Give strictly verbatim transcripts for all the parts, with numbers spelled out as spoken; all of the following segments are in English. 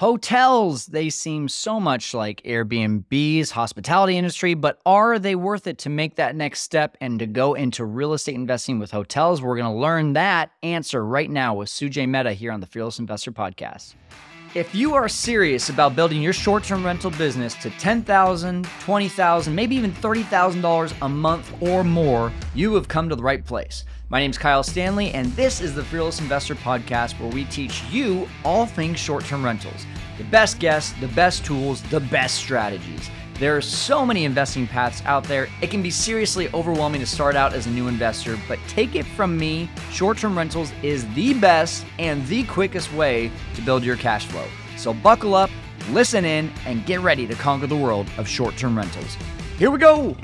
Hotels, they seem so much like Airbnb's hospitality industry, but are they worth it to make that next step and to go into real estate investing with hotels? We're going to learn that answer right now with Sujay Mehta here on the Fearless Investor Podcast. If you are serious about building your short-term rental business to ten thousand dollars, twenty thousand dollars, maybe even thirty thousand dollars a month or more, you have come to the right place. My name's Kyle Stanley, and this is the Fearless Investor Podcast, where we teach you all things short-term rentals. The best guests, the best tools, the best strategies. There are so many investing paths out there. It can be seriously overwhelming to start out as a new investor, but take it from me, short-term rentals is the best and the quickest way to build your cash flow. So buckle up, listen in, and get ready to conquer the world of short-term rentals. Here we go.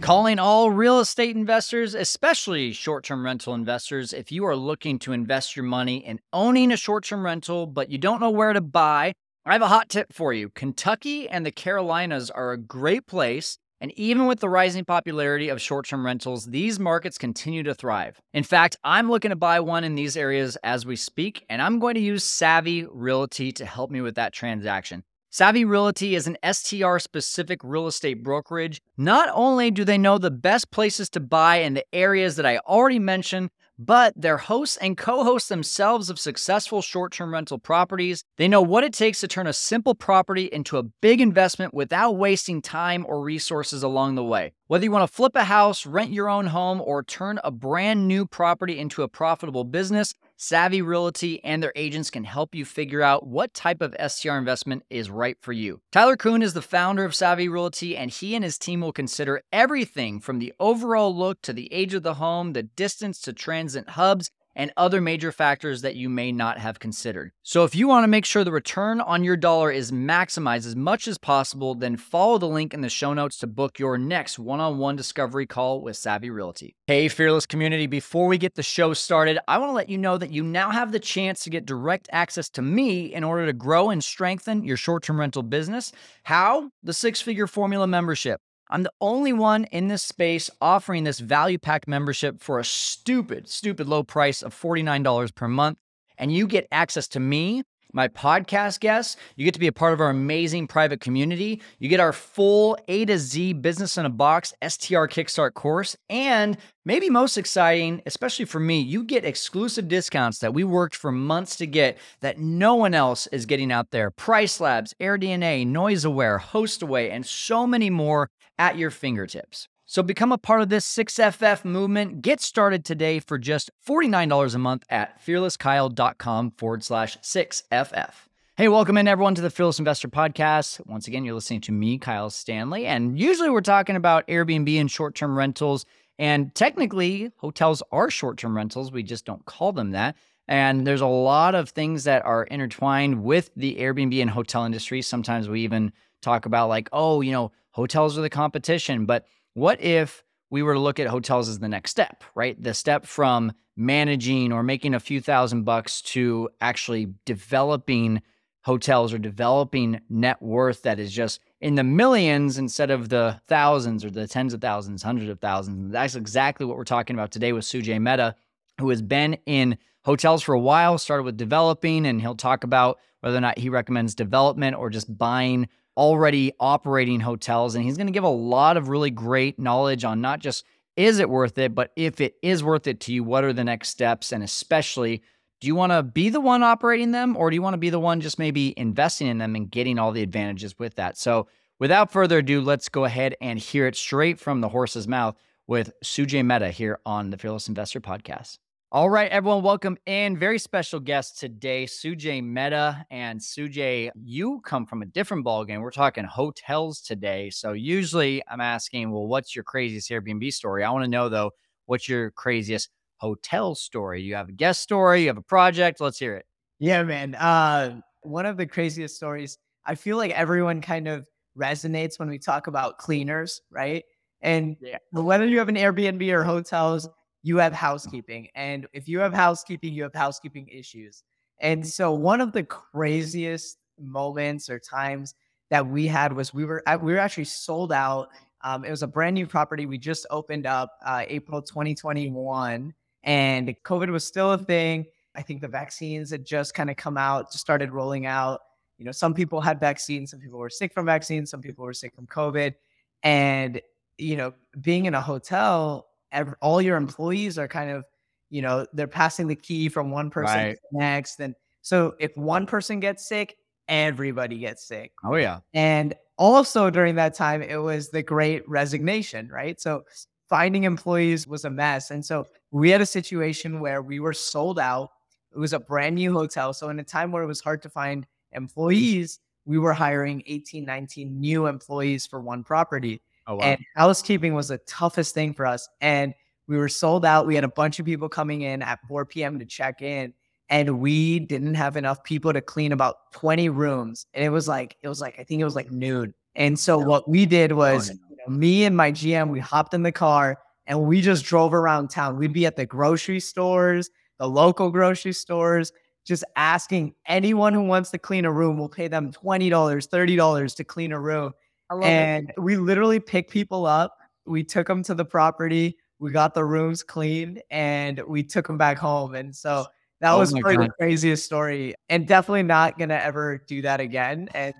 Calling all real estate investors, especially short-term rental investors. If you are looking to invest your money in owning a short-term rental, but you don't know where to buy, I have a hot tip for you. Kentucky and the Carolinas are a great place, and even with the rising popularity of short-term rentals, these markets continue to thrive. In fact, I'm looking to buy one in these areas as we speak, and I'm going to use Savvy Realty to help me with that transaction. Savvy Realty is an S T R-specific real estate brokerage. Not only do they know the best places to buy in the areas that I already mentioned, but they're hosts and co-hosts themselves of successful short-term rental properties. They know what it takes to turn a simple property into a big investment without wasting time or resources along the way. Whether you want to flip a house, rent your own home, or turn a brand new property into a profitable business, Savvy Realty and their agents can help you figure out what type of S T R investment is right for you. Tyler Kuhn is the founder of Savvy Realty, and he and his team will consider everything from the overall look to the age of the home, the distance to transit hubs, and other major factors that you may not have considered. So if you want to make sure the return on your dollar is maximized as much as possible, then follow the link in the show notes to book your next one-on-one discovery call with Savvy Realty. Hey, Fearless community, before we get the show started, I want to let you know that you now have the chance to get direct access to me in order to grow and strengthen your short-term rental business. How? The Six Figure Formula membership. I'm the only one in this space offering this value-packed membership for a stupid, stupid low price of forty-nine dollars per month. And you get access to me, my podcast guests. You get to be a part of our amazing private community. You get our full A to Z Business in a Box S T R Kickstart course. And maybe most exciting, especially for me, you get exclusive discounts that we worked for months to get that no one else is getting out there. Price Labs, AirDNA, NoiseAware, HostAway, and so many more at your fingertips. So become a part of this six F F movement. Get started today for just forty-nine dollars a month at fearlesskyle.com forward slash 6FF. Hey, welcome in everyone to the Fearless Investor Podcast. Once again, you're listening to me, Kyle Stanley, and usually we're talking about Airbnb and short-term rentals, and technically hotels are short-term rentals. We just don't call them that. And there's a lot of things that are intertwined with the Airbnb and hotel industry. Sometimes we even talk about like, oh, you know, hotels are the competition. But what if we were to look at hotels as the next step, right? The step from managing or making a few thousand bucks to actually developing hotels or developing net worth that is just in the millions instead of the thousands or the tens of thousands, hundreds of thousands. And that's exactly what we're talking about today with Sujay Mehta, who has been in hotels for a while, started with developing, and he'll talk about whether or not he recommends development or just buying already operating hotels. And he's going to give a lot of really great knowledge on not just is it worth it, but if it is worth it to you, what are the next steps? And especially, do you want to be the one operating them, or do you want to be the one just maybe investing in them and getting all the advantages with that? So without further ado, let's go ahead and hear it straight from the horse's mouth with Sujay Mehta here on the Fearless Investor Podcast. All right, everyone, welcome in. Very special guest today, Sujay Mehta. And Sujay, you come from a different ballgame. We're talking hotels today. So usually I'm asking, well, what's your craziest Airbnb story? I want to know, though, what's your craziest hotel story? You have a guest story, you have a project. Let's hear it. Yeah, man. Uh, one of the craziest stories, I feel like everyone kind of resonates when we talk about cleaners, right? And yeah. Whether you have an Airbnb or hotels, you have housekeeping. And if you have housekeeping, you have housekeeping issues. And so one of the craziest moments or times that we had was we were we were actually sold out. Um, it was a brand new property. We just opened up uh, April twenty twenty-one, and COVID was still a thing. I think the vaccines had just kind of come out, just started rolling out. You know, some people had vaccines, some people were sick from vaccines, some people were sick from COVID. And, you know, being in a hotel, every, all your employees are kind of, you know, they're passing the key from one person right. to the next. And so if one person gets sick, everybody gets sick. Oh, yeah. And also during that time, it was the great resignation, right? So finding employees was a mess. And so we had a situation where we were sold out. It was a brand new hotel. So in a time where it was hard to find employees, we were hiring eighteen, nineteen new employees for one property. Oh, wow. And housekeeping was the toughest thing for us. And we were sold out. We had a bunch of people coming in at four p.m. to check in. And we didn't have enough people to clean about twenty rooms. And it was like, it was like, I think it was like noon. And so what we did was, you know, me and my G M, we hopped in the car and we just drove around town. We'd be at the grocery stores, the local grocery stores, just asking anyone who wants to clean a room, we'll pay them twenty dollars, thirty dollars to clean a room. I love and it. We literally picked people up. We took them to the property. We got the rooms cleaned and we took them back home. And so that oh was probably the craziest story, and definitely not going to ever do that again. And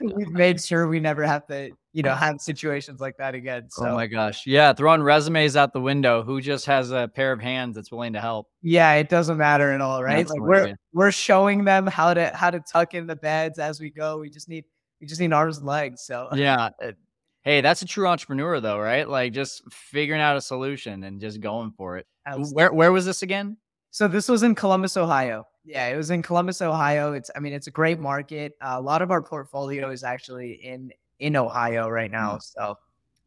we've made sure we never have to, you know, have situations like that again. So. Oh my gosh. Yeah. Throwing resumes out the window. Who just has a pair of hands that's willing to help? Yeah. It doesn't matter at all. Right. That's like we're, idea. we're showing them how to, how to tuck in the beds as we go. We just need, we just need arms and legs. So yeah. Hey, that's a true entrepreneur though, right? Like just figuring out a solution and just going for it. Absolutely. Where, where was this again? So this was in Columbus, Ohio. Yeah, it was in Columbus, Ohio. It's, I mean, it's a great market. Uh, a lot of our portfolio is actually in in Ohio right now. So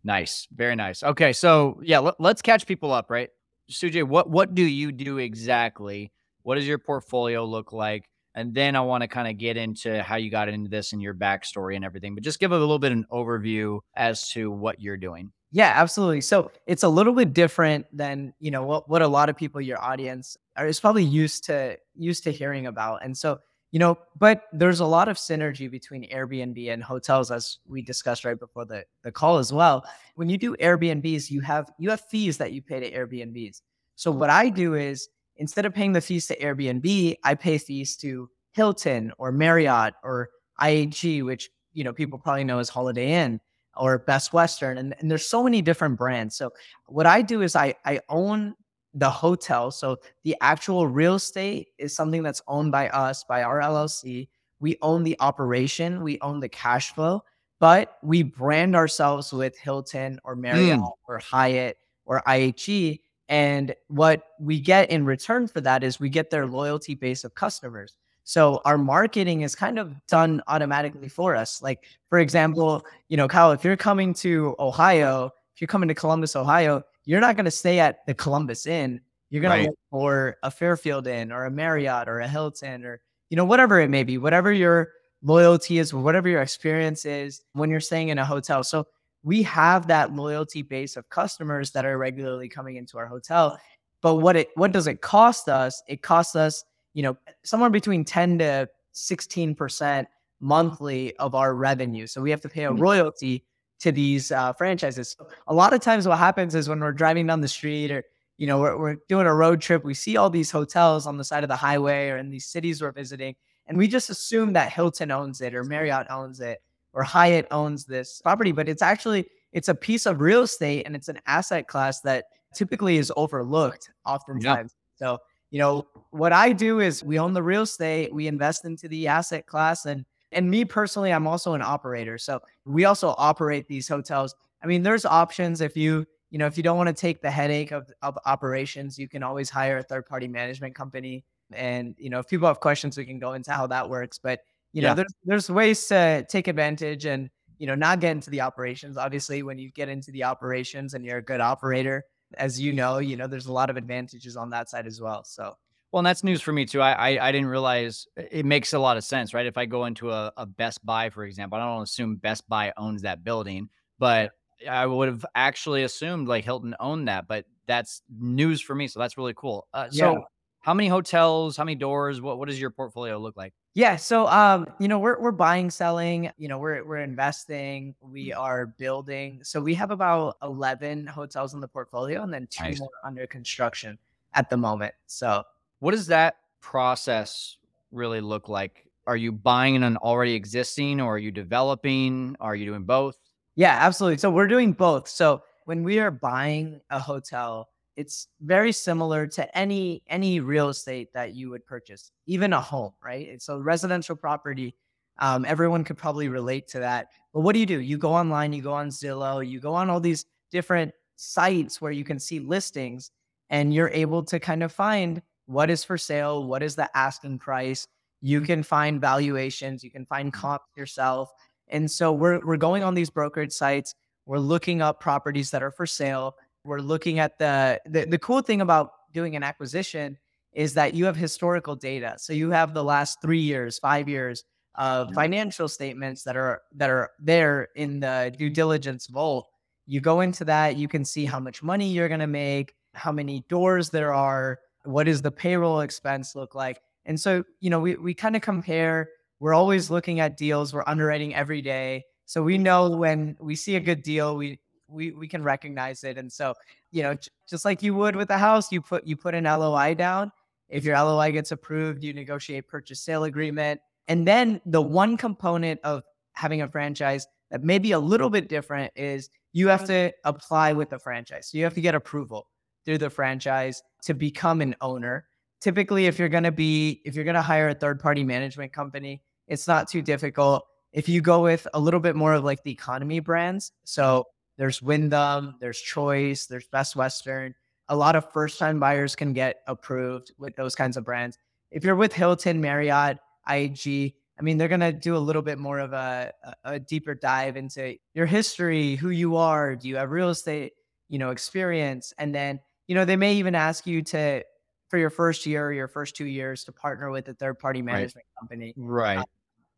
nice, very nice. Okay, so yeah, l- let's catch people up, right? Sujay, what what do you do exactly? What does your portfolio look like? And then I want to kind of get into how you got into this and your backstory and everything. But just give a little bit of an overview as to what you're doing. Yeah, absolutely. So it's a little bit different than, you know, what, what a lot of people, your audience are is probably used to, used to hearing about. And so, you know, but there's a lot of synergy between Airbnb and hotels, as we discussed right before the, the call as well. When you do Airbnbs, you have, you have fees that you pay to Airbnbs. So what I do is instead of paying the fees to Airbnb, I pay fees to Hilton or Marriott or I H G, which, you know, people probably know as Holiday Inn, or Best Western. And, and there's so many different brands. So what I do is I, I own the hotel. So the actual real estate is something that's owned by us, by our L L C. We own the operation. We own the cash flow, but we brand ourselves with Hilton or Marriott mm. or Hyatt or I H G. And what we get in return for that is we get their loyalty base of customers. So our marketing is kind of done automatically for us. Like, for example, you know, Kyle, if you're coming to Ohio, if you're coming to Columbus, Ohio, you're not going to stay at the Columbus Inn. You're going right. to look for a Fairfield Inn or a Marriott or a Hilton or, you know, whatever it may be, whatever your loyalty is, whatever your experience is when you're staying in a hotel. So we have that loyalty base of customers that are regularly coming into our hotel. But what it what does it cost us? It costs us, you know, somewhere between ten to sixteen percent monthly of our revenue. So we have to pay a royalty to these uh, franchises. So a lot of times what happens is when we're driving down the street or, you know, we're, we're doing a road trip, we see all these hotels on the side of the highway or in these cities we're visiting. And we just assume that Hilton owns it or Marriott owns it or Hyatt owns this property. But it's actually, it's a piece of real estate and it's an asset class that typically is overlooked oftentimes. Yeah. So you know, what I do is we own the real estate, we invest into the asset class. And, and me personally, I'm also an operator. So we also operate these hotels. I mean, there's options if you, you know, if you don't want to take the headache of, of operations, you can always hire a third party management company. And, you know, if people have questions, we can go into how that works, but you yeah. know, there's, there's ways to take advantage and, you know, not get into the operations. Obviously, when you get into the operations and you're a good operator, as you know, you know, there's a lot of advantages on that side as well. So, well, and that's news for me too. I, I, I didn't realize it makes a lot of sense, right? If I go into a, a Best Buy, for example, I don't assume Best Buy owns that building, but I would have actually assumed like Hilton owned that, but that's news for me. So that's really cool. Uh, so yeah. How many hotels, how many doors, what, what does your portfolio look like? Yeah. So, um, you know, we're, we're buying, selling, you know, we're, we're investing, we are building. So we have about eleven hotels in the portfolio and then two nice. More under construction at the moment. So what does that process really look like? Are you buying an already existing, or are you developing? Are you doing both? Yeah, absolutely. So we're doing both. So when we are buying a hotel, it's very similar to any any real estate that you would purchase, even a home, right? It's a residential property. Um, everyone could probably relate to that. But what do you do? You go online, you go on Zillow, you go on all these different sites where you can see listings, and you're able to kind of find what is for sale, what is the asking price. You can find valuations, you can find comps yourself. And so we're we're going on these brokerage sites, we're looking up properties that are for sale. We're looking at the, the, the cool thing about doing an acquisition is that you have historical data. So you have the last three years, five years of financial statements that are, that are there in the due diligence vault. You go into that, you can see how much money you're going to make, how many doors there are, what does the payroll expense look like? And so, you know, we, we kind of compare, we're always looking at deals, we're underwriting every day. So we know when we see a good deal, we, we, we can recognize it. And so, you know, j- just like you would with a house, you put, you put an L O I down. If your L O I gets approved, you negotiate purchase sale agreement. And then the one component of having a franchise that may be a little bit different is you have to apply with the franchise. So you have to get approval through the franchise to become an owner. Typically, if you're going to be, if you're going to hire a third party management company, it's not too difficult. If you go with a little bit more of like the economy brands, so there's Wyndham, there's Choice, there's Best Western, a lot of first time buyers can get approved with those kinds of brands. If you're with Hilton, Marriott, I H G, I mean, they're going to do a little bit more of a, a deeper dive into your history, who you are, do you have real estate, you know, experience? And then, you know, they may even ask you to, for your first year or your first two years to partner with a third-party management right. company. Right. Uh,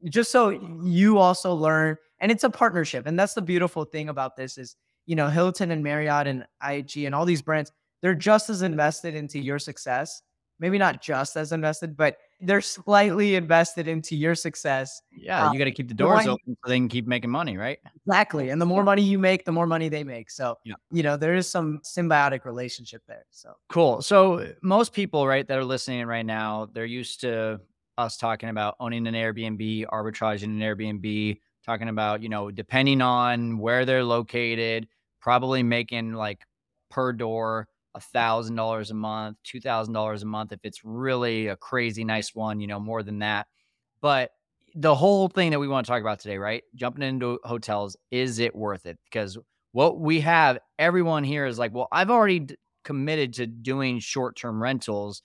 just so you also learn, and it's a partnership. And that's the beautiful thing about this is, you know, Hilton and Marriott and I H G and all these brands, they're just as invested into your success. Maybe not just as invested, but they're slightly invested into your success. Yeah. Uh, you got to keep the doors the open so they can keep making money, right? Exactly. And the more money you make, the more money they make. So, yeah. you know, there is some symbiotic relationship there. So cool. So most people, right, that are listening right now, they're used to us talking about owning an Airbnb, arbitraging an Airbnb, talking about, you know, depending on where they're located, probably making like per door, one thousand dollars a month, two thousand dollars a month. If it's really a crazy nice one, you know, more than that. But the whole thing that we want to talk about today, right? Jumping into hotels, is it worth it? Because what we have, everyone here is like, well, I've already d- committed to doing short-term rentals.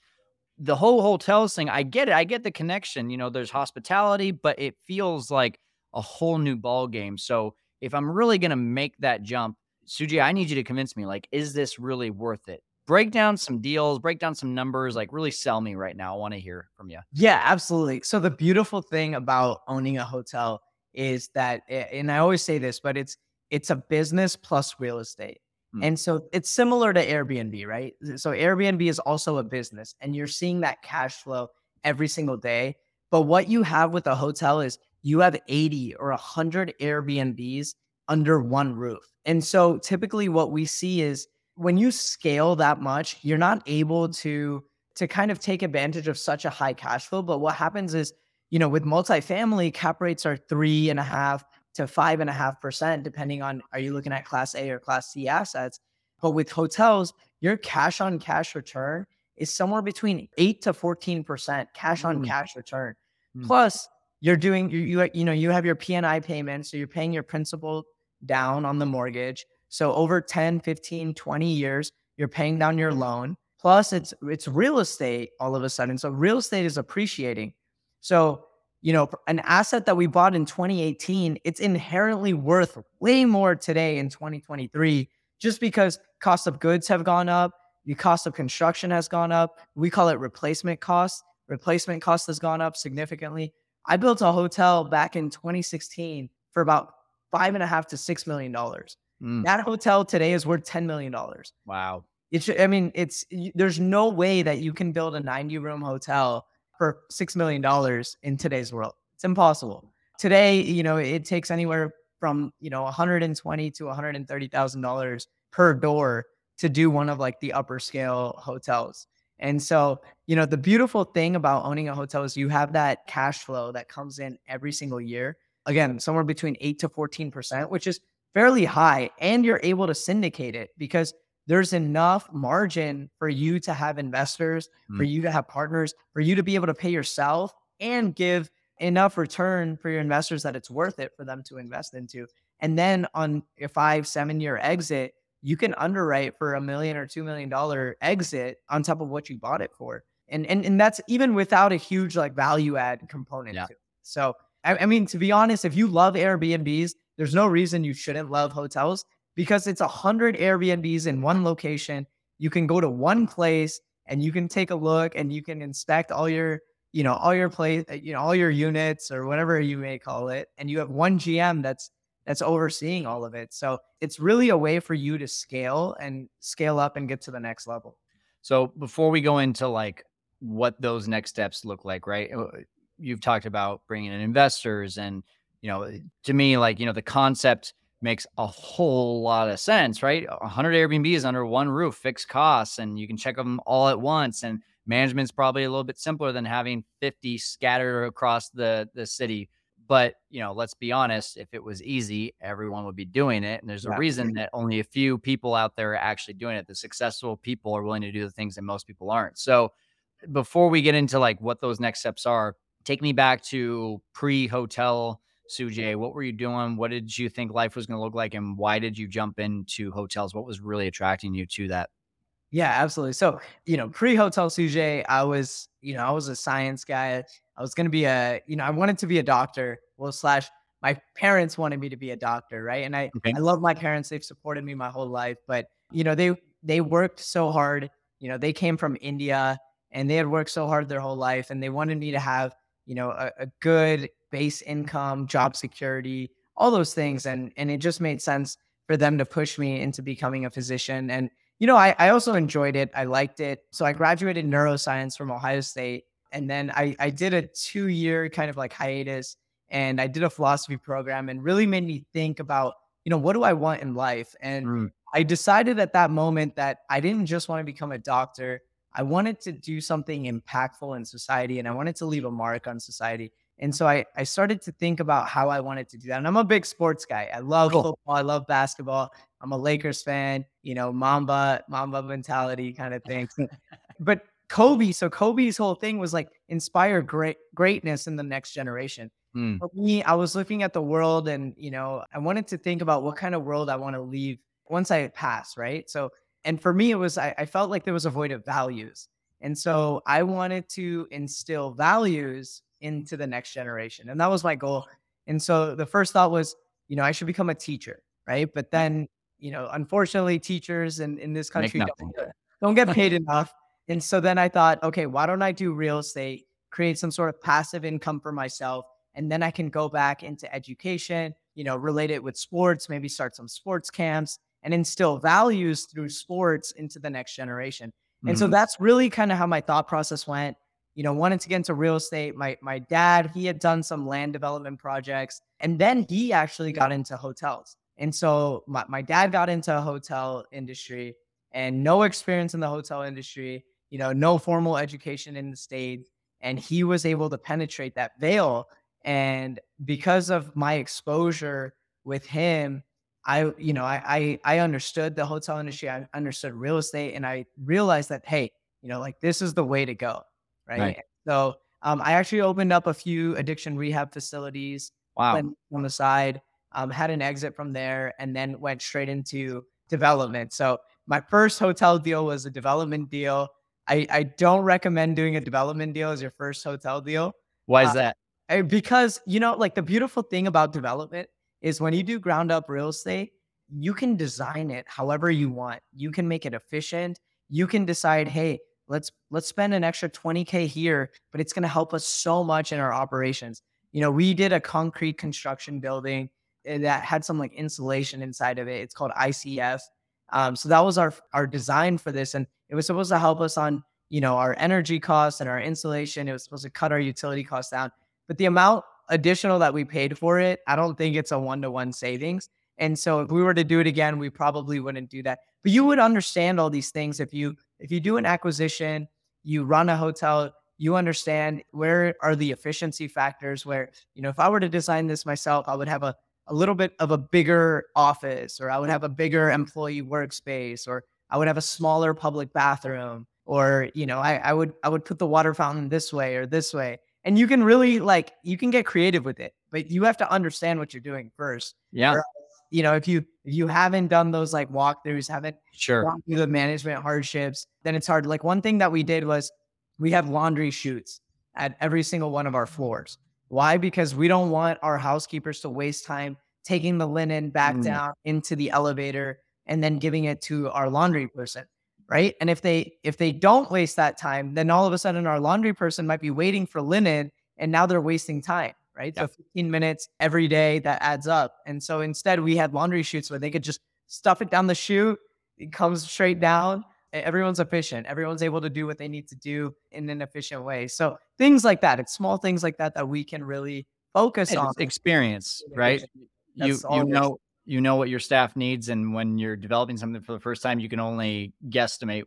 The whole hotels thing, I get it. I get the connection. You know, there's hospitality, but it feels like a whole new ball game. So if I'm really going to make that jump, Sujay, I need you to convince me, like, is this really worth it? Break down some deals, break down some numbers, like really sell me right now. I want to hear from you. Yeah, absolutely. So the beautiful thing about owning a hotel is that, and I always say this, but it's, it's a business plus real estate. Hmm. And so it's similar to Airbnb, right? So Airbnb is also a business and you're seeing that cash flow every single day. But what you have with a hotel is you have eighty or one hundred Airbnbs under one roof. And so typically what we see is when you scale that much, you're not able to, to kind of take advantage of such a high cash flow. But what happens is, you know, with multifamily, cap rates are three and a half to five and a half percent, depending on, are you looking at class A or class C assets? But with hotels, your cash on cash return is somewhere between eight to fourteen percent cash on cash return. Mm. Plus you're doing, you, you, you know, you have your P and I payments. So you're paying your principal down on the mortgage. So over ten, fifteen, twenty years, you're paying down your loan. Plus it's, it's real estate all of a sudden. So real estate is appreciating. So, you know, an asset that we bought in twenty eighteen, it's inherently worth way more today in twenty twenty-three, just because cost of goods have gone up. The cost of construction has gone up. We call it replacement cost. Replacement cost has gone up significantly. I built a hotel back in twenty sixteen for about five and a half to six million dollars. Mm. That hotel today is worth ten million dollars. Wow! It should, I mean, it's there's no way that you can build a ninety room hotel for six million dollars in today's world. It's impossible. Today, you know, it takes anywhere from you know one hundred and twenty to one hundred and thirty thousand dollars per door to do one of like the upper scale hotels. And so, you know, the beautiful thing about owning a hotel is you have that cash flow that comes in every single year. Again, somewhere between eight to fourteen percent, which is fairly high. And you're able to syndicate it because there's enough margin for you to have investors, mm. for you to have partners, for you to be able to pay yourself and give enough return for your investors that it's worth it for them to invest into. And then on a five, seven year exit, you can underwrite for a million or two million dollars exit on top of what you bought it for. And, and, and that's even without a huge like value add component yeah. to it. So, I, I mean, to be honest, if you love Airbnbs, there's no reason you shouldn't love hotels. Because it's one hundred Airbnbs in one location. You can go to one place and you can take a look and you can inspect all your, you know, all your place, you know, all your units or whatever you may call it. And you have one G M that's that's overseeing all of it. So it's really a way for you to scale and scale up and get to the next level. So before we go into like what those next steps look like, right? You've talked about bringing in investors and, you know, to me, like, you know, the concept makes a whole lot of sense, right? one hundred Airbnbs under one roof, fixed costs, and you can check them all at once. And management's probably a little bit simpler than having fifty scattered across the, the city. But, you know, let's be honest, if it was easy, everyone would be doing it. And there's a yeah. reason that only a few people out there are actually doing it. The successful people are willing to do the things that most people aren't. So before we get into like what those next steps are, take me back to pre-hotel Sujay, what were you doing? What did you think life was going to look like? And why did you jump into hotels? What was really attracting you to that? Yeah, absolutely. So, you know, pre-hotel Sujay, I was, you know, I was a science guy. I was going to be a, you know, I wanted to be a doctor, well, slash my parents wanted me to be a doctor. Right. And I, okay. I love my parents. They've supported me my whole life, but you know, they, they worked so hard, you know, they came from India and they had worked so hard their whole life and they wanted me to have, you know, a, a good base income, job security, all those things. And, and it just made sense for them to push me into becoming a physician. And, you know, I, I also enjoyed it. I liked it. So I graduated neuroscience from Ohio State. And then I, I did a two year kind of like hiatus and I did a philosophy program and really made me think about, you know, what do I want in life? And mm. I decided at that moment that I didn't just want to become a doctor. I wanted to do something impactful in society and I wanted to leave a mark on society. And so I, I started to think about how I wanted to do that. And I'm a big sports guy. I love cool. football. I love basketball. I'm a Lakers fan, you know, Mamba, Mamba mentality kind of thing. But Kobe, so Kobe's whole thing was like inspire great greatness in the next generation. Mm. For me, I was looking at the world and, you know, I wanted to think about what kind of world I want to leave once I pass, right? So, and for me, it was, I, I felt like there was a void of values. And so I wanted to instill values into the next generation. And that was my goal. And so the first thought was, you know, I should become a teacher, right? But then, you know, unfortunately, teachers in, in this country don't, don't get paid enough. And so then I thought, okay, why don't I do real estate, create some sort of passive income for myself, and then I can go back into education, you know, relate it with sports, maybe start some sports camps, and instill values through sports into the next generation. Mm-hmm. And so that's really kind of how my thought process went. You know, wanted to get into real estate. My my dad, he had done some land development projects, and then he actually got into hotels. And so my, my dad got into a hotel industry and no experience in the hotel industry, you know, no formal education in the States. And he was able to penetrate that veil. And because of my exposure with him, I, you know, I I, I understood the hotel industry. I understood real estate. And I realized that, hey, you know, like this is the way to go. Right. right. So um, I actually opened up a few addiction rehab facilities wow. on the side, um, had an exit from there, and then went straight into development. So my first hotel deal was a development deal. I, I don't recommend doing a development deal as your first hotel deal. Why is uh, that? Because, you know, like the beautiful thing about development is when you do ground up real estate, you can design it however you want. You can make it efficient. You can decide, hey, Let's let's spend an extra twenty K here, but it's going to help us so much in our operations. You know, we did a concrete construction building that had some like insulation inside of it. It's called I C F. Um, so that was our our design for this, and it was supposed to help us on, you know, our energy costs and our insulation. It was supposed to cut our utility costs down, but the amount additional that we paid for it, I don't think it's a one-to-one savings. And so if we were to do it again, we probably wouldn't do that. But you would understand all these things if you if you do an acquisition you run a hotel, you understand where are the efficiency factors where, you know, if I were to design this myself, I would have a, a little bit of a bigger office, or I would have a bigger employee workspace, or I would have a smaller public bathroom, or, you know, I, I would, I would put the water fountain this way or this way. And you can really like, you can get creative with it, but you have to understand what you're doing first. Yeah. Or, you know, if you, if you haven't done those like walkthroughs, haven't sure. gone through the management hardships, then it's hard. Like one thing that we did was we had laundry chutes at every single one of our floors. Why? Because we don't want our housekeepers to waste time taking the linen back mm. down into the elevator and then giving it to our laundry person. Right. And if they, if they don't waste that time, then all of a sudden our laundry person might be waiting for linen and now they're wasting time. Right. Yeah. So fifteen minutes every day, that adds up. And so instead we had laundry chutes where they could just stuff it down the chute. It comes straight down. Everyone's efficient. Everyone's able to do what they need to do in an efficient way. So things like that, it's small things like that, that we can really focus it's on experience, right? You, you know, you know what your staff needs. And when you're developing something for the first time, you can only guesstimate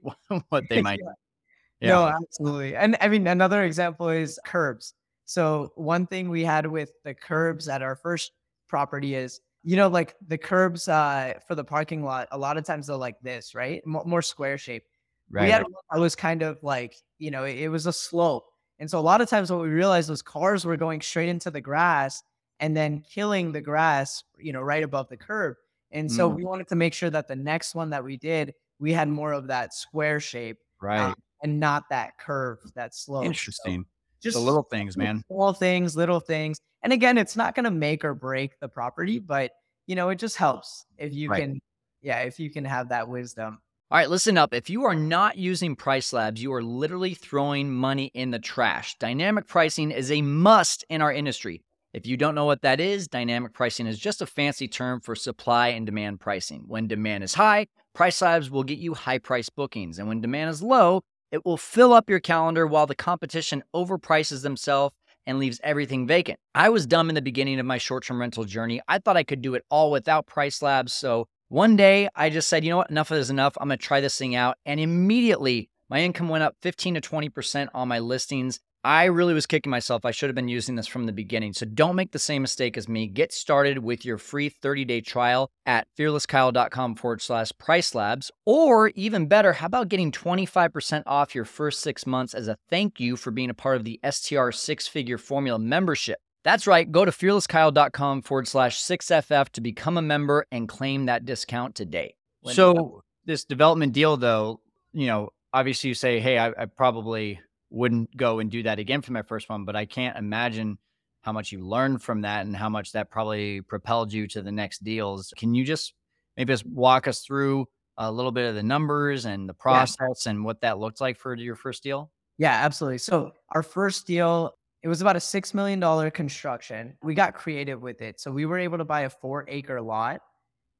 what they might yeah. Yeah. No, absolutely. And I mean, another example is curbs. So one thing we had with the curbs at our first property is, you know, like the curbs uh, for the parking lot, a lot of times they're like this, right? M- more square shape. Right. We had, I was kind of like, you know, it, it was a slope. And so a lot of times what we realized was cars were going straight into the grass and then killing the grass, you know, right above the curb. And so mm. we wanted to make sure that the next one that we did, we had more of that square shape, right, um, and not that curve, that slope. Interesting. So just the little things, man. Small things, little things. And again, it's not going to make or break the property, but you know, it just helps if you right. can, yeah, if you can have that wisdom. All right, listen up. If you are not using Price Labs, you are literally throwing money in the trash. Dynamic pricing is a must in our industry. If you don't know what that is, dynamic pricing is just a fancy term for supply and demand pricing. When demand is high, Price Labs will get you high price bookings. And when demand is low, it will fill up your calendar while the competition overprices themselves and leaves everything vacant. I was dumb in the beginning of my short-term rental journey. I thought I could do it all without Price Labs. So one day I just said, you know what, enough is enough. I'm going to try this thing out. And immediately my income went up fifteen to twenty percent on my listings. I really was kicking myself. I should have been using this from the beginning. So don't make the same mistake as me. Get started with your free thirty-day trial at fearlesskyle.com forward slash price labs. Or even better, how about getting twenty-five percent off your first six months as a thank you for being a part of the S T R Six Figure Formula membership? That's right. Go to fearlesskyle.com forward slash 6FF to become a member and claim that discount today. So this development deal, though, you know, obviously you say, hey, I, I probably wouldn't go and do that again for my first one, but I can't imagine how much you learned from that and how much that probably propelled you to the next deals. Can you just maybe just walk us through a little bit of the numbers and the process yeah. and what that looked like for your first deal? Yeah, absolutely. So our first deal, it was about a six million dollars construction. We got creative with it. So we were able to buy a four acre lot.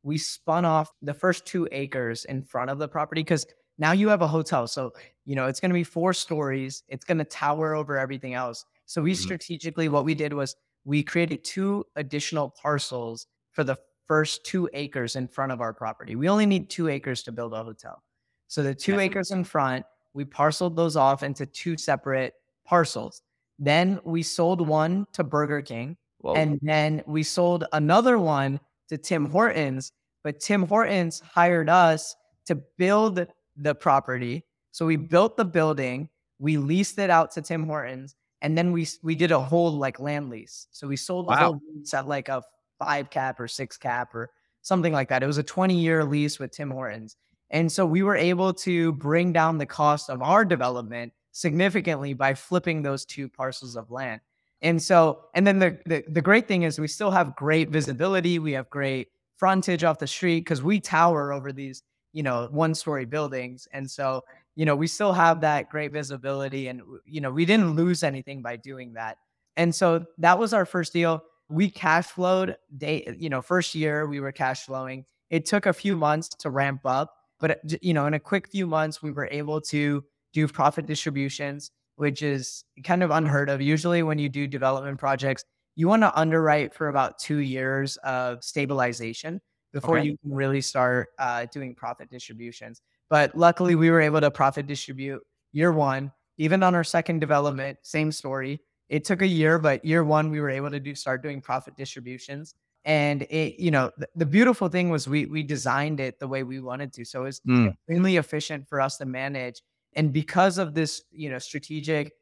We spun off the first two acres in front of the property because now you have a hotel. So, you know, it's going to be four stories. It's going to tower over everything else. So we strategically, what we did was we created two additional parcels for the first two acres in front of our property. We only need two acres to build a hotel. So the two yeah. acres in front, we parceled those off into two separate parcels. Then we sold one to Burger King. Whoa. And then we sold another one to Tim Hortons, but Tim Hortons hired us to build the property. So we built the building, we leased it out to Tim Hortons, and then we we did a whole like land lease. So we sold the wow. whole lease at like a five cap or six cap or something like that. It was a twenty year lease with Tim Hortons. And so we were able to bring down the cost of our development significantly by flipping those two parcels of land. And so, and then the the, the great thing is we still have great visibility. We have great frontage off the street because we tower over these, you know, one-story buildings. And so, you know, we still have that great visibility and, you know, we didn't lose anything by doing that. And so that was our first deal. We cash flowed day, you know, first year we were cash flowing. It took a few months to ramp up, but, you know, in a quick few months, we were able to do profit distributions, which is kind of unheard of. Usually when you do development projects, you want to underwrite for about two years of stabilization before okay. you can really start uh, doing profit distributions. But luckily we were able to profit distribute year one. Even on our second development, same story. It took a year, but year one, we were able to do start doing profit distributions. And it, you know, the, the beautiful thing was we we designed it the way we wanted to. So it was mm. extremely efficient for us to manage. And because of this, you know, strategic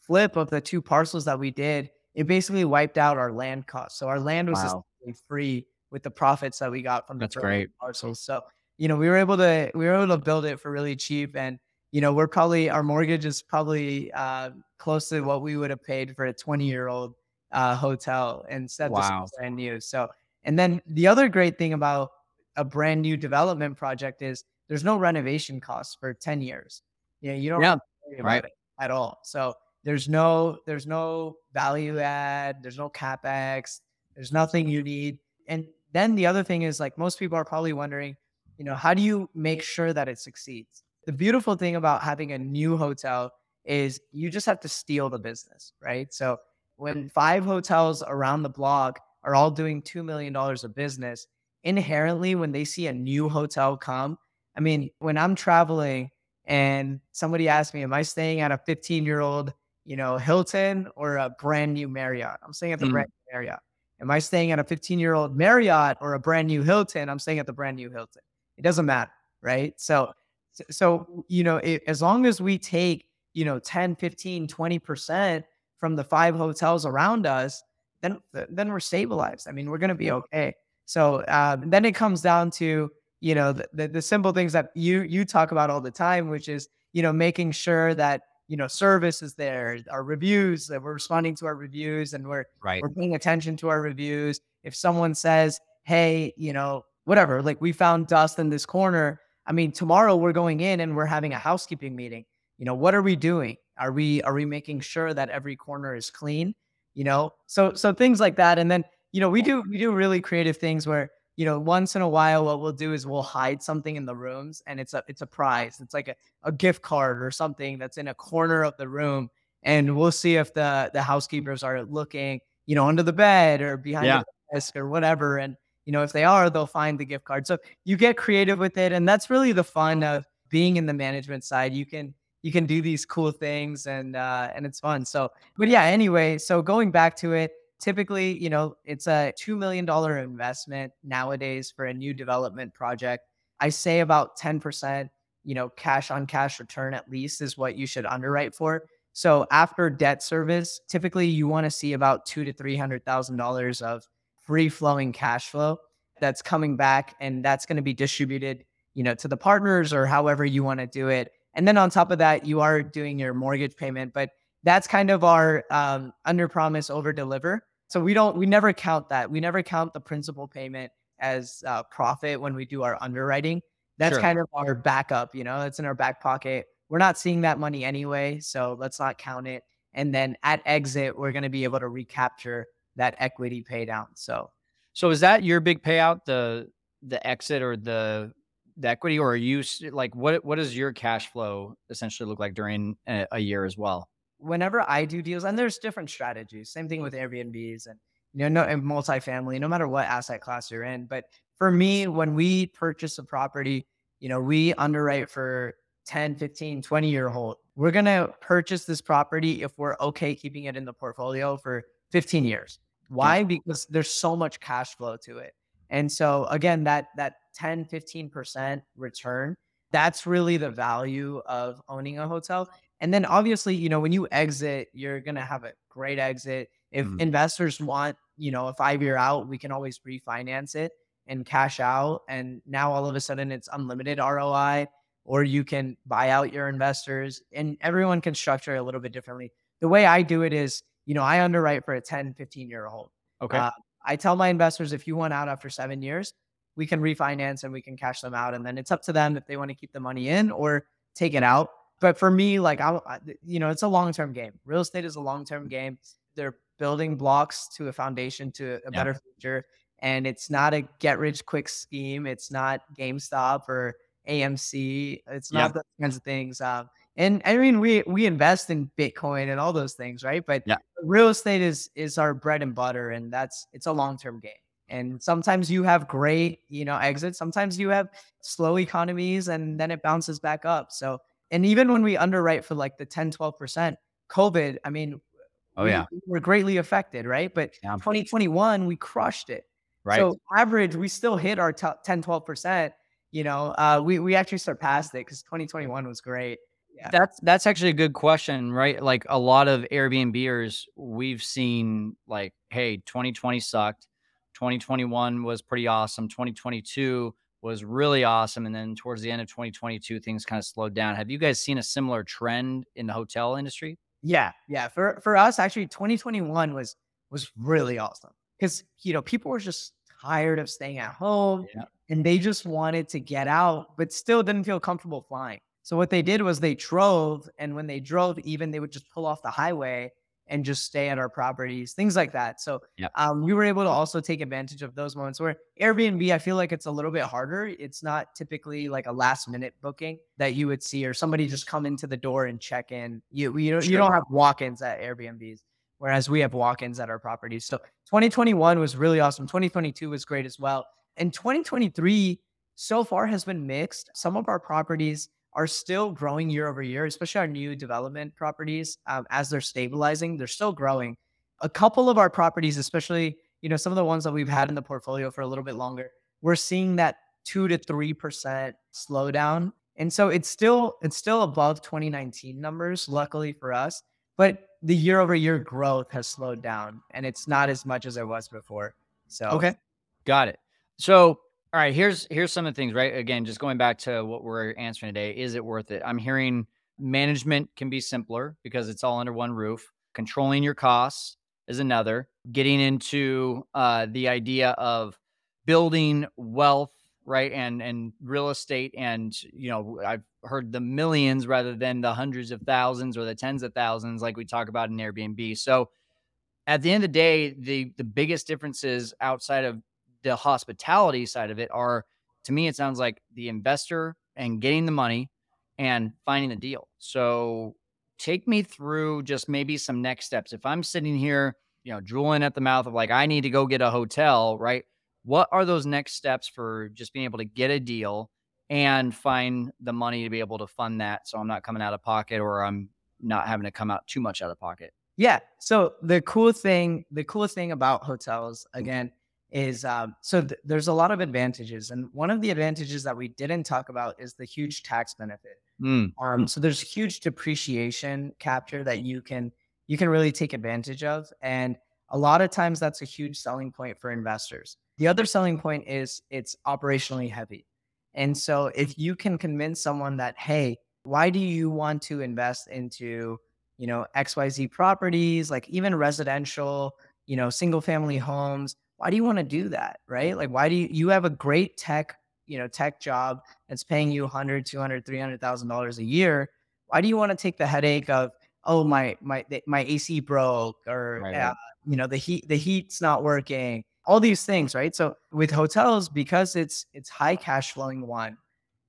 flip of the two parcels that we did, it basically wiped out our land costs. So our land was wow. essentially free with the profits that we got from the That's great. parcels. So, you know, we were able to we were able to build it for really cheap. And, you know, we're probably our mortgage is probably uh, close to what we would have paid for a twenty year old uh, hotel, and set this wow. brand new. So, and then the other great thing about a brand new development project is there's no renovation costs for ten years. You know, you don't yeah. have to worry about right. it at all. So there's no, there's no value add, there's no CapEx, there's nothing you need. And then the other thing is, like, most people are probably wondering, you know, how do you make sure that it succeeds? The beautiful thing about having a new hotel is you just have to steal the business, right? So when five hotels around the block are all doing two million dollars of business, inherently, when they see a new hotel come, I mean, when I'm traveling and somebody asks me, am I staying at a fifteen year old, you know, Hilton or a brand new Marriott? I'm staying at the mm. brand new Marriott. Am I staying at a fifteen year old Marriott or a brand new Hilton? I'm staying at the brand new Hilton. It doesn't matter, right? So, so, you know, it, as long as we take, you know, ten, fifteen, twenty percent from the five hotels around us, then, then we're stabilized. I mean, we're going to be okay. So um, then it comes down to, you know, the, the, the simple things that you, you talk about all the time, which is, you know, making sure that, you know, service is there, our reviews, that we're responding to our reviews, and we're, right. we're paying attention to our reviews. If someone says, hey, you know, whatever, like, we found dust in this corner. I mean, tomorrow we're going in and we're having a housekeeping meeting. You know, what are we doing? Are we, are we making sure that every corner is clean? You know, so, so things like that. And then, you know, we do, we do really creative things where, you know, once in a while, what we'll do is we'll hide something in the rooms, and it's a, it's a prize. It's like a, a gift card or something that's in a corner of the room. And we'll see if the, the housekeepers are looking, you know, under the bed or behind yeah. the desk or whatever. And, you know, if they are, they'll find the gift card. So you get creative with it. And that's really the fun of being in the management side. You can, you can do these cool things, and, uh, and it's fun. So, but yeah, anyway, so going back to it, typically, you know, it's a two million dollars investment nowadays for a new development project. I say about ten percent, you know, cash on cash return at least is what you should underwrite for. So after debt service, typically you want to see about two hundred thousand to three hundred thousand dollars of free flowing cash flow that's coming back, and that's going to be distributed, you know, to the partners or however you want to do it. And then on top of that, you are doing your mortgage payment, but that's kind of our um, under promise, over deliver. So we don't, we never count that. We never count the principal payment as uh, profit when we do our underwriting. That's sure. kind of our backup, you know, it's in our back pocket. We're not seeing that money anyway, so let's not count it. And then at exit, we're going to be able to recapture that equity pay down. So, so is that your big payout, the, the exit or the, the equity, or are you like, what, what does your cash flow essentially look like during a, a year as well? Whenever I do deals, and there's different strategies, same thing with Airbnbs and, you know, no, and multifamily, no matter what asset class you're in. But for me, when we purchase a property, you know, we underwrite for ten, fifteen, twenty year hold. We're going to purchase this property if we're okay keeping it in the portfolio for fifteen years. Why? Because there's so much cash flow to it. And so again, that, that ten, fifteen percent return, that's really the value of owning a hotel. And then obviously, you know, when you exit, you're going to have a great exit. If mm. investors want, you know, a five year out, we can always refinance it and cash out. And now all of a sudden it's unlimited R O I, or you can buy out your investors, and everyone can structure it a little bit differently. The way I do it is, you know, I underwrite for a ten, fifteen year hold. Okay. Uh, I tell my investors, if you want out after seven years, we can refinance and we can cash them out. And then it's up to them if they want to keep the money in or take it out. But for me, like, I'm, you know, it's a long-term game. Real estate is a long-term game. They're building blocks to a foundation, to a yeah. better future. And it's not a get-rich-quick scheme. It's not GameStop or A M C. It's not yeah. those kinds of things. Um, and I mean, we we invest in Bitcoin and all those things, right? But yeah. real estate is is our bread and butter, and that's it's a long-term game. And sometimes you have great, you know, exits. Sometimes you have slow economies, and then it bounces back up. So And even when we underwrite for like the ten, twelve percent COVID, I mean, oh, we, yeah. we were greatly affected, right? But yeah. twenty twenty-one, we crushed it. Right. So average, we still hit our top ten, twelve percent. You know, uh, we, we actually surpassed it because twenty twenty-one was great. Yeah. That's that's actually a good question, right? Like a lot of Airbnbers, we've seen like, hey, twenty twenty sucked. twenty twenty-one was pretty awesome. twenty twenty-two was really awesome. And then towards the end of twenty twenty-two, things kind of slowed down. Have you guys seen a similar trend in the hotel industry? Yeah. Yeah. For for us, actually, twenty twenty-one was was really awesome because, you know, people were just tired of staying at home yeah. and they just wanted to get out, but still didn't feel comfortable flying. So what they did was they drove, and when they drove, even they would just pull off the highway and just stay at our properties, things like that. So yep. um, we were able to also take advantage of those moments where Airbnb, I feel like it's a little bit harder. It's not typically like a last minute booking that you would see, or somebody just come into the door and check in. You, you, you don't have walk-ins at Airbnbs, whereas we have walk-ins at our properties. So twenty twenty-one was really awesome. twenty twenty-two was great as well. And twenty twenty-three so far has been mixed. Some of our properties are still growing year over year, especially our new development properties. Um, as they're stabilizing, they're still growing. A couple of our properties, especially, you know, some of the ones that we've had in the portfolio for a little bit longer, we're seeing that two to three percent slowdown. And so it's still it's still above twenty nineteen numbers, luckily for us, but the year over year growth has slowed down and it's not as much as it was before. So okay. Got it. So all right, here's here's some of the things, right? Again, just going back to what we're answering today, is it worth it? I'm hearing management can be simpler because it's all under one roof. Controlling your costs is another. Getting into uh, the idea of building wealth, right? And and real estate, and you know, I've heard the millions rather than the hundreds of thousands or the tens of thousands like we talk about in Airbnb. So at the end of the day, the the biggest differences outside of the hospitality side of it are, to me, it sounds like the investor and getting the money and finding the deal. So take me through just maybe some next steps. If I'm sitting here, you know, drooling at the mouth of like, I need to go get a hotel, right? What are those next steps for just being able to get a deal and find the money to be able to fund that? So I'm not coming out of pocket, or I'm not having to come out too much out of pocket. Yeah. So the cool thing, the cool thing about hotels, again, is um, so th- there's a lot of advantages. And one of the advantages that we didn't talk about is the huge tax benefit. Mm. Um, so there's huge depreciation capture that you can you can really take advantage of. And a lot of times that's a huge selling point for investors. The other selling point is it's operationally heavy. And so if you can convince someone that, hey, why do you want to invest into, you know, X Y Z properties, like even residential, you know, single family homes? Why do you want to do that, right? Like, why do you, you have a great tech, you know, tech job that's paying you one hundred, two hundred, three hundred thousand dollars a year. Why do you want to take the headache of, oh, my, my, my A C broke, or, right, uh, you know, the heat, the heat's not working, all these things, right? So with hotels, because it's, it's high cash flowing, one,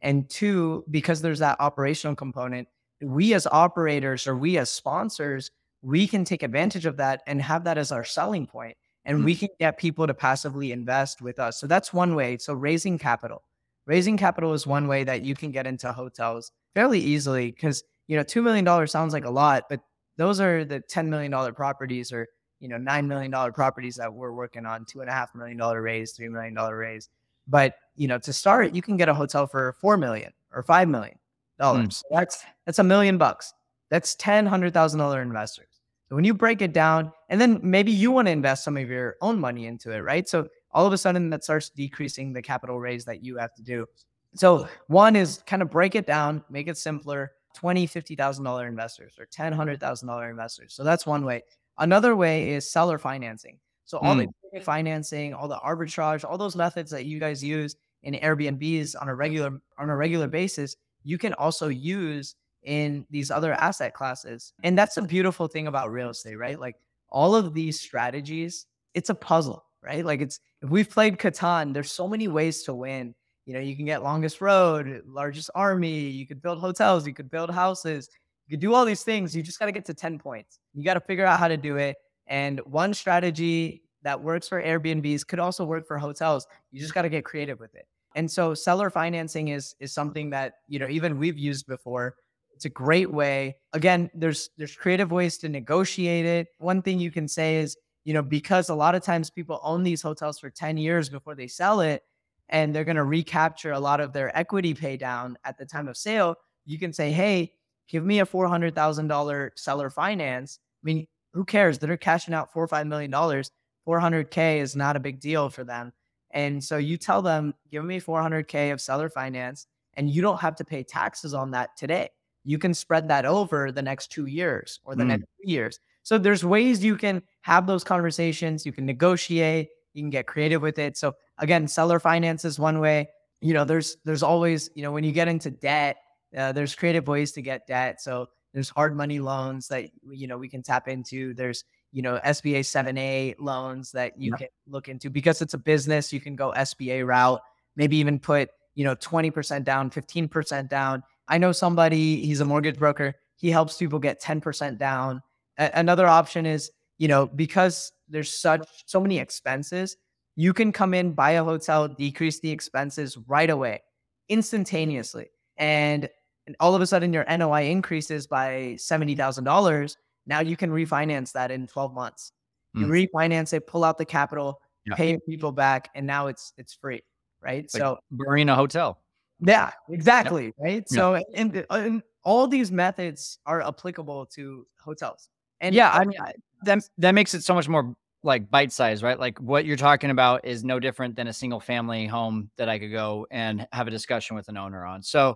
and two, because there's that operational component, we as operators or we as sponsors, we can take advantage of that and have that as our selling point. And we can get people to passively invest with us. So that's one way. So raising capital. Raising capital is one way that you can get into hotels fairly easily, because, you know, two million dollars sounds like a lot, but those are the ten million dollars properties, or, you know, nine million dollars properties that we're working on, two point five million dollars raise, three million dollars raise. But, you know, to start, you can get a hotel for four million dollars or five million dollars. Mm. So that's, that's a million bucks. That's ten, one hundred thousand dollars investors. So when you break it down, and then maybe you want to invest some of your own money into it, right? So all of a sudden that starts decreasing the capital raise that you have to do. So one is kind of break it down, make it simpler, twenty thousand, fifty thousand dollars investors, or ten thousand, one hundred thousand dollars investors. So that's one way. Another way is seller financing. So all mm. the financing, all the arbitrage, all those methods that you guys use in Airbnbs on a regular, on a regular basis, you can also use in these other asset classes. And that's the beautiful thing about real estate, right? Like all of these strategies, it's a puzzle, right? Like it's, if we've played Catan, there's so many ways to win. You know, you can get longest road, largest army, you could build hotels, you could build houses, you could do all these things. You just got to get to ten points. You got to figure out how to do it. And one strategy that works for Airbnbs could also work for hotels. You just got to get creative with it. And so seller financing is, is something that, you know, even we've used before, It's a great way. Again, there's there's creative ways to negotiate it. One thing you can say is, you know, because a lot of times people own these hotels for ten years before they sell it, and they're going to recapture a lot of their equity pay down at the time of sale, you can say, hey, give me a four hundred thousand dollars seller finance. I mean, who cares? They're cashing out four or five million dollars. four hundred K is not a big deal for them. And so you tell them, give me four hundred K of seller finance, and you don't have to pay taxes on that today. You can spread that over the next two years or the mm. next two years. So there's ways you can have those conversations. You can negotiate. You can get creative with it. So again, seller finance is one way. You know, there's there's always, you know, when you get into debt, uh, there's creative ways to get debt. So there's hard money loans that, you know, we can tap into. There's, you know, S B A seven A loans that you yeah. can look into because it's a business. You can go S B A route, maybe even put, you know, twenty percent down, fifteen percent down. I know somebody, he's a mortgage broker. He helps people get ten percent down. A- another option is, you know, because there's such so many expenses, you can come in, buy a hotel, decrease the expenses right away, instantaneously. And, and all of a sudden your N O I increases by seventy thousand dollars. Now you can refinance that in twelve months. You mm. refinance it, pull out the capital, yeah. pay people back, and now it's it's free, right? Like so Marina hotel. Yeah, exactly, yeah. right? Yeah. So and, and all these methods are applicable to hotels. And yeah, I mean, that, that makes it so much more like bite-sized, right? Like what you're talking about is no different than a single family home that I could go and have a discussion with an owner on. So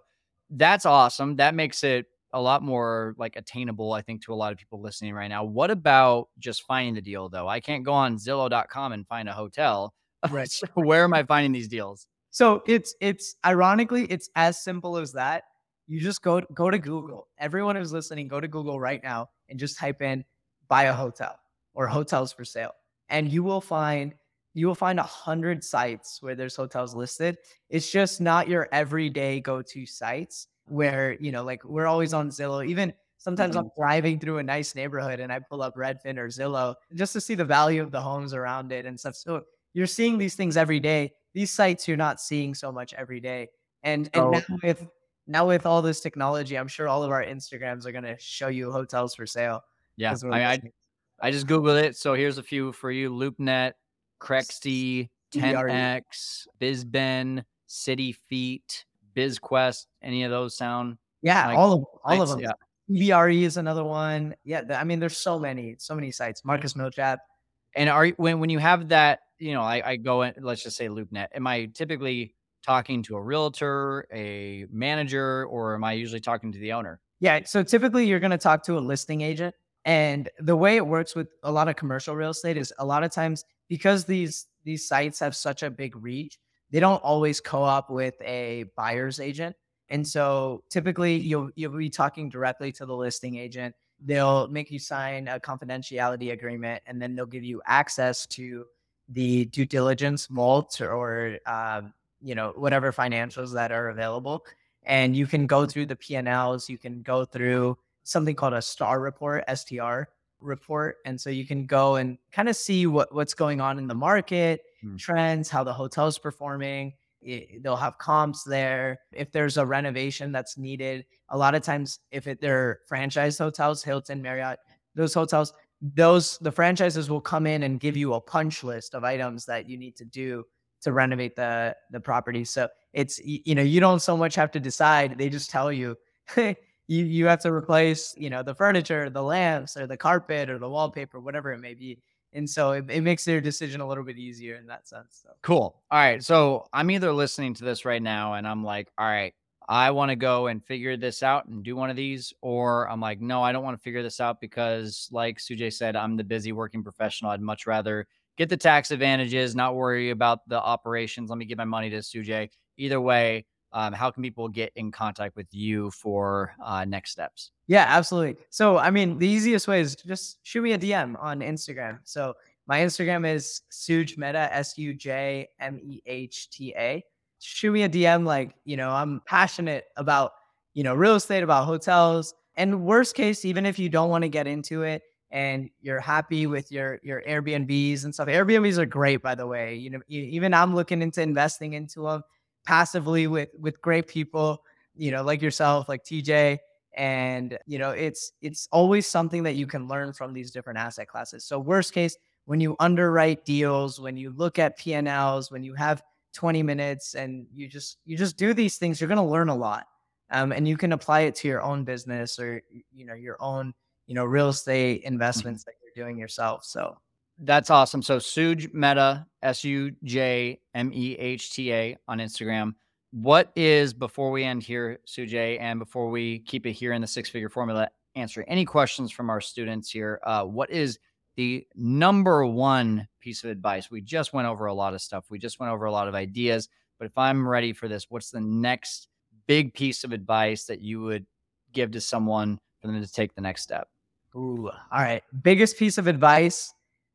that's awesome. That makes it a lot more like attainable, I think, to a lot of people listening right now. What about just finding the deal though? I can't go on Zillow dot com and find a hotel. Right. So where am I finding these deals? So it's, it's ironically, it's as simple as that. You just go, go to Google. Everyone who's listening, go to Google right now and just type in buy a hotel or hotels for sale. And you will find, you will find a hundred sites where there's hotels listed. It's just not your everyday go-to sites where, you know, like we're always on Zillow. Even sometimes I'm driving through a nice neighborhood and I pull up Redfin or Zillow just to see the value of the homes around it and stuff. So you're seeing these things every day. These sites you're not seeing so much every day. And, and oh. now with now with all this technology, I'm sure all of our Instagrams are going to show you hotels for sale. Yeah, I, mean, I I just Googled it. So here's a few for you. LoopNet, Crexty, ten X, Bizben, City Feet, BizQuest. Any of those sound? Yeah, like all of all sites? of them. Yeah. V R E is another one. Yeah, I mean, there's so many, so many sites. Marcus Milchap. And are when when you have that, you know, I, I go in, let's just say LoopNet. Am I typically talking to a realtor, a manager, or am I usually talking to the owner? Yeah, so typically you're going to talk to a listing agent. And the way it works with a lot of commercial real estate is a lot of times because these these sites have such a big reach, they don't always co-op with a buyer's agent. And so typically you'll you'll be talking directly to the listing agent. They'll make you sign a confidentiality agreement, and then they'll give you access to the due diligence mult or um, you know, whatever financials that are available. And you can go through the P and L's. You can go through something called a STAR report, S T R report. And so you can go and kind of see what, what's going on in the market, mm. trends, how the hotel's performing. It, they'll have comps there. If there's a renovation that's needed, a lot of times if it, they're franchise hotels, Hilton, Marriott, those hotels, those the franchises will come in and give you a punch list of items that you need to do to renovate the, the property. So it's, you know, you don't so much have to decide. They just tell you, hey, you, you have to replace, you know, the furniture, the lamps or the carpet or the wallpaper, whatever it may be. And so it, it makes their decision a little bit easier in that sense. So. Cool. All right. So I'm either listening to this right now and I'm like, all right, I want to go and figure this out and do one of these, or I'm like, no, I don't want to figure this out because like Sujay said, I'm the busy working professional. I'd much rather get the tax advantages, not worry about the operations. Let me give my money to Sujay. Either way, um, how can people get in contact with you for uh, next steps? Yeah, absolutely. So, I mean, the easiest way is just shoot me a D M on Instagram. So my Instagram is Suj Mehta, S U J M E H T A. Shoot me a D M. Like, you know, I'm passionate about, you know, real estate, about hotels. And worst case, even if you don't want to get into it, and you're happy with your, your Airbnbs and stuff. Airbnbs are great, by the way. You know, even I'm looking into investing into them passively with, with great people, you know, like yourself, like T J. And, you know, it's, it's always something that you can learn from these different asset classes. So worst case, when you underwrite deals, when you look at P and Ls, when you have twenty minutes and you just, you just do these things, you're going to learn a lot. Um, and you can apply it to your own business or, you know, your own, you know, real estate investments that you're doing yourself. So that's awesome. So Suj Mehta, S U J M E H T A on Instagram. What is, before we end here, Sujay, and before we keep it here in the six-figure formula, answer any questions from our students here, uh, what is the number one piece of advice? We just went over a lot of stuff. We just went over a lot of ideas. But if I'm ready for this, what's the next big piece of advice that you would give to someone for them to take the next step? Ooh, all right. Biggest piece of advice,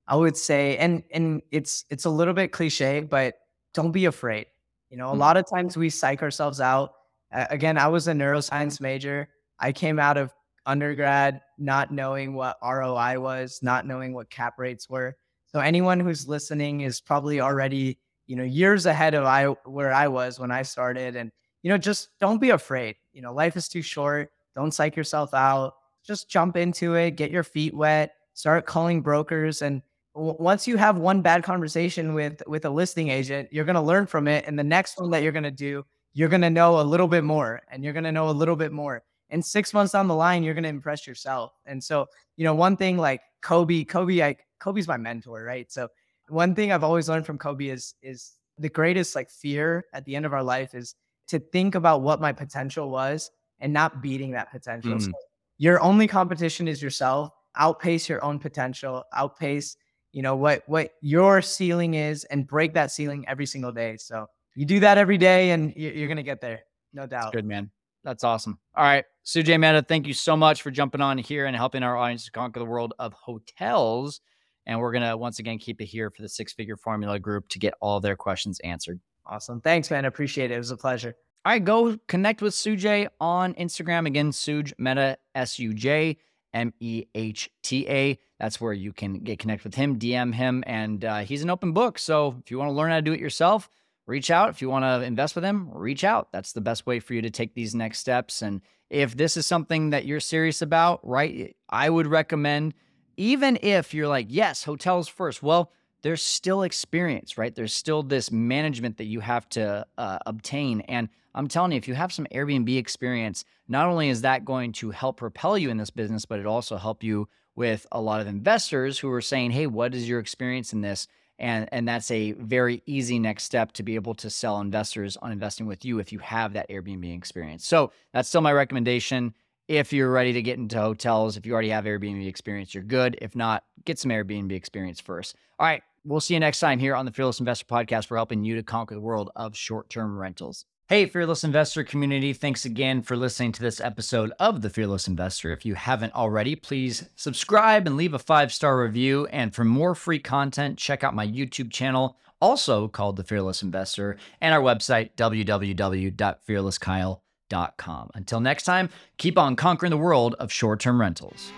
I would say, and and it's it's a little bit cliche, but don't be afraid. You know, a lot of times we psych ourselves out. Uh, again, I was a neuroscience major. I came out of undergrad not knowing what R O I was, not knowing what cap rates were. So anyone who's listening is probably already, you know, years ahead of I where I was when I started. And, you know, just don't be afraid. You know, life is too short. Don't psych yourself out. Just jump into it. Get your feet wet. Start calling brokers. And once you have one bad conversation with, with a listing agent, you're going to learn from it. And the next one that you're going to do, you're going to know a little bit more and you're going to know a little bit more. And six months down the line, you're going to impress yourself. And so, you know, one thing like Kobe, Kobe, I, Kobe's my mentor, right? So one thing I've always learned from Kobe is, is the greatest like fear at the end of our life is to think about what my potential was and not beating that potential. Mm. So your only competition is yourself. Outpace your own potential, outpace you know, what, what your ceiling is and break that ceiling every single day. So you do that every day and you're going to get there. No doubt. That's good, man. That's awesome. All right. Sujay Mehta, thank you so much for jumping on here and helping our audience conquer the world of hotels. And we're going to once again, keep it here for the Six Figure Formula group to get all their questions answered. Awesome. Thanks, man. I appreciate it. It was a pleasure. All right. Go connect with Sujay on Instagram. Again, Suj Mehta, S U J M E H T A. That's where you can get connected with him, D M him, and uh, he's an open book. So if you want to learn how to do it yourself, reach out. If you want to invest with him, reach out. That's the best way for you to take these next steps. And if this is something that you're serious about, right, I would recommend, even if you're like, yes, hotels first, well, there's still experience, right? There's still this management that you have to uh, obtain. And I'm telling you, if you have some Airbnb experience, not only is that going to help propel you in this business, but it also help you with a lot of investors who are saying, hey, what is your experience in this? And, and that's a very easy next step to be able to sell investors on investing with you if you have that Airbnb experience. So that's still my recommendation. If you're ready to get into hotels, if you already have Airbnb experience, you're good. If not, get some Airbnb experience first. All right. We'll see you next time here on the Fearless Investor Podcast. We're helping you to conquer the world of short-term rentals. Hey, Fearless Investor community, thanks again for listening to this episode of The Fearless Investor. If you haven't already, please subscribe and leave a five-star review. And for more free content, check out my YouTube channel, also called The Fearless Investor, and our website, w w w dot fearless kyle dot com. Until next time, keep on conquering the world of short-term rentals.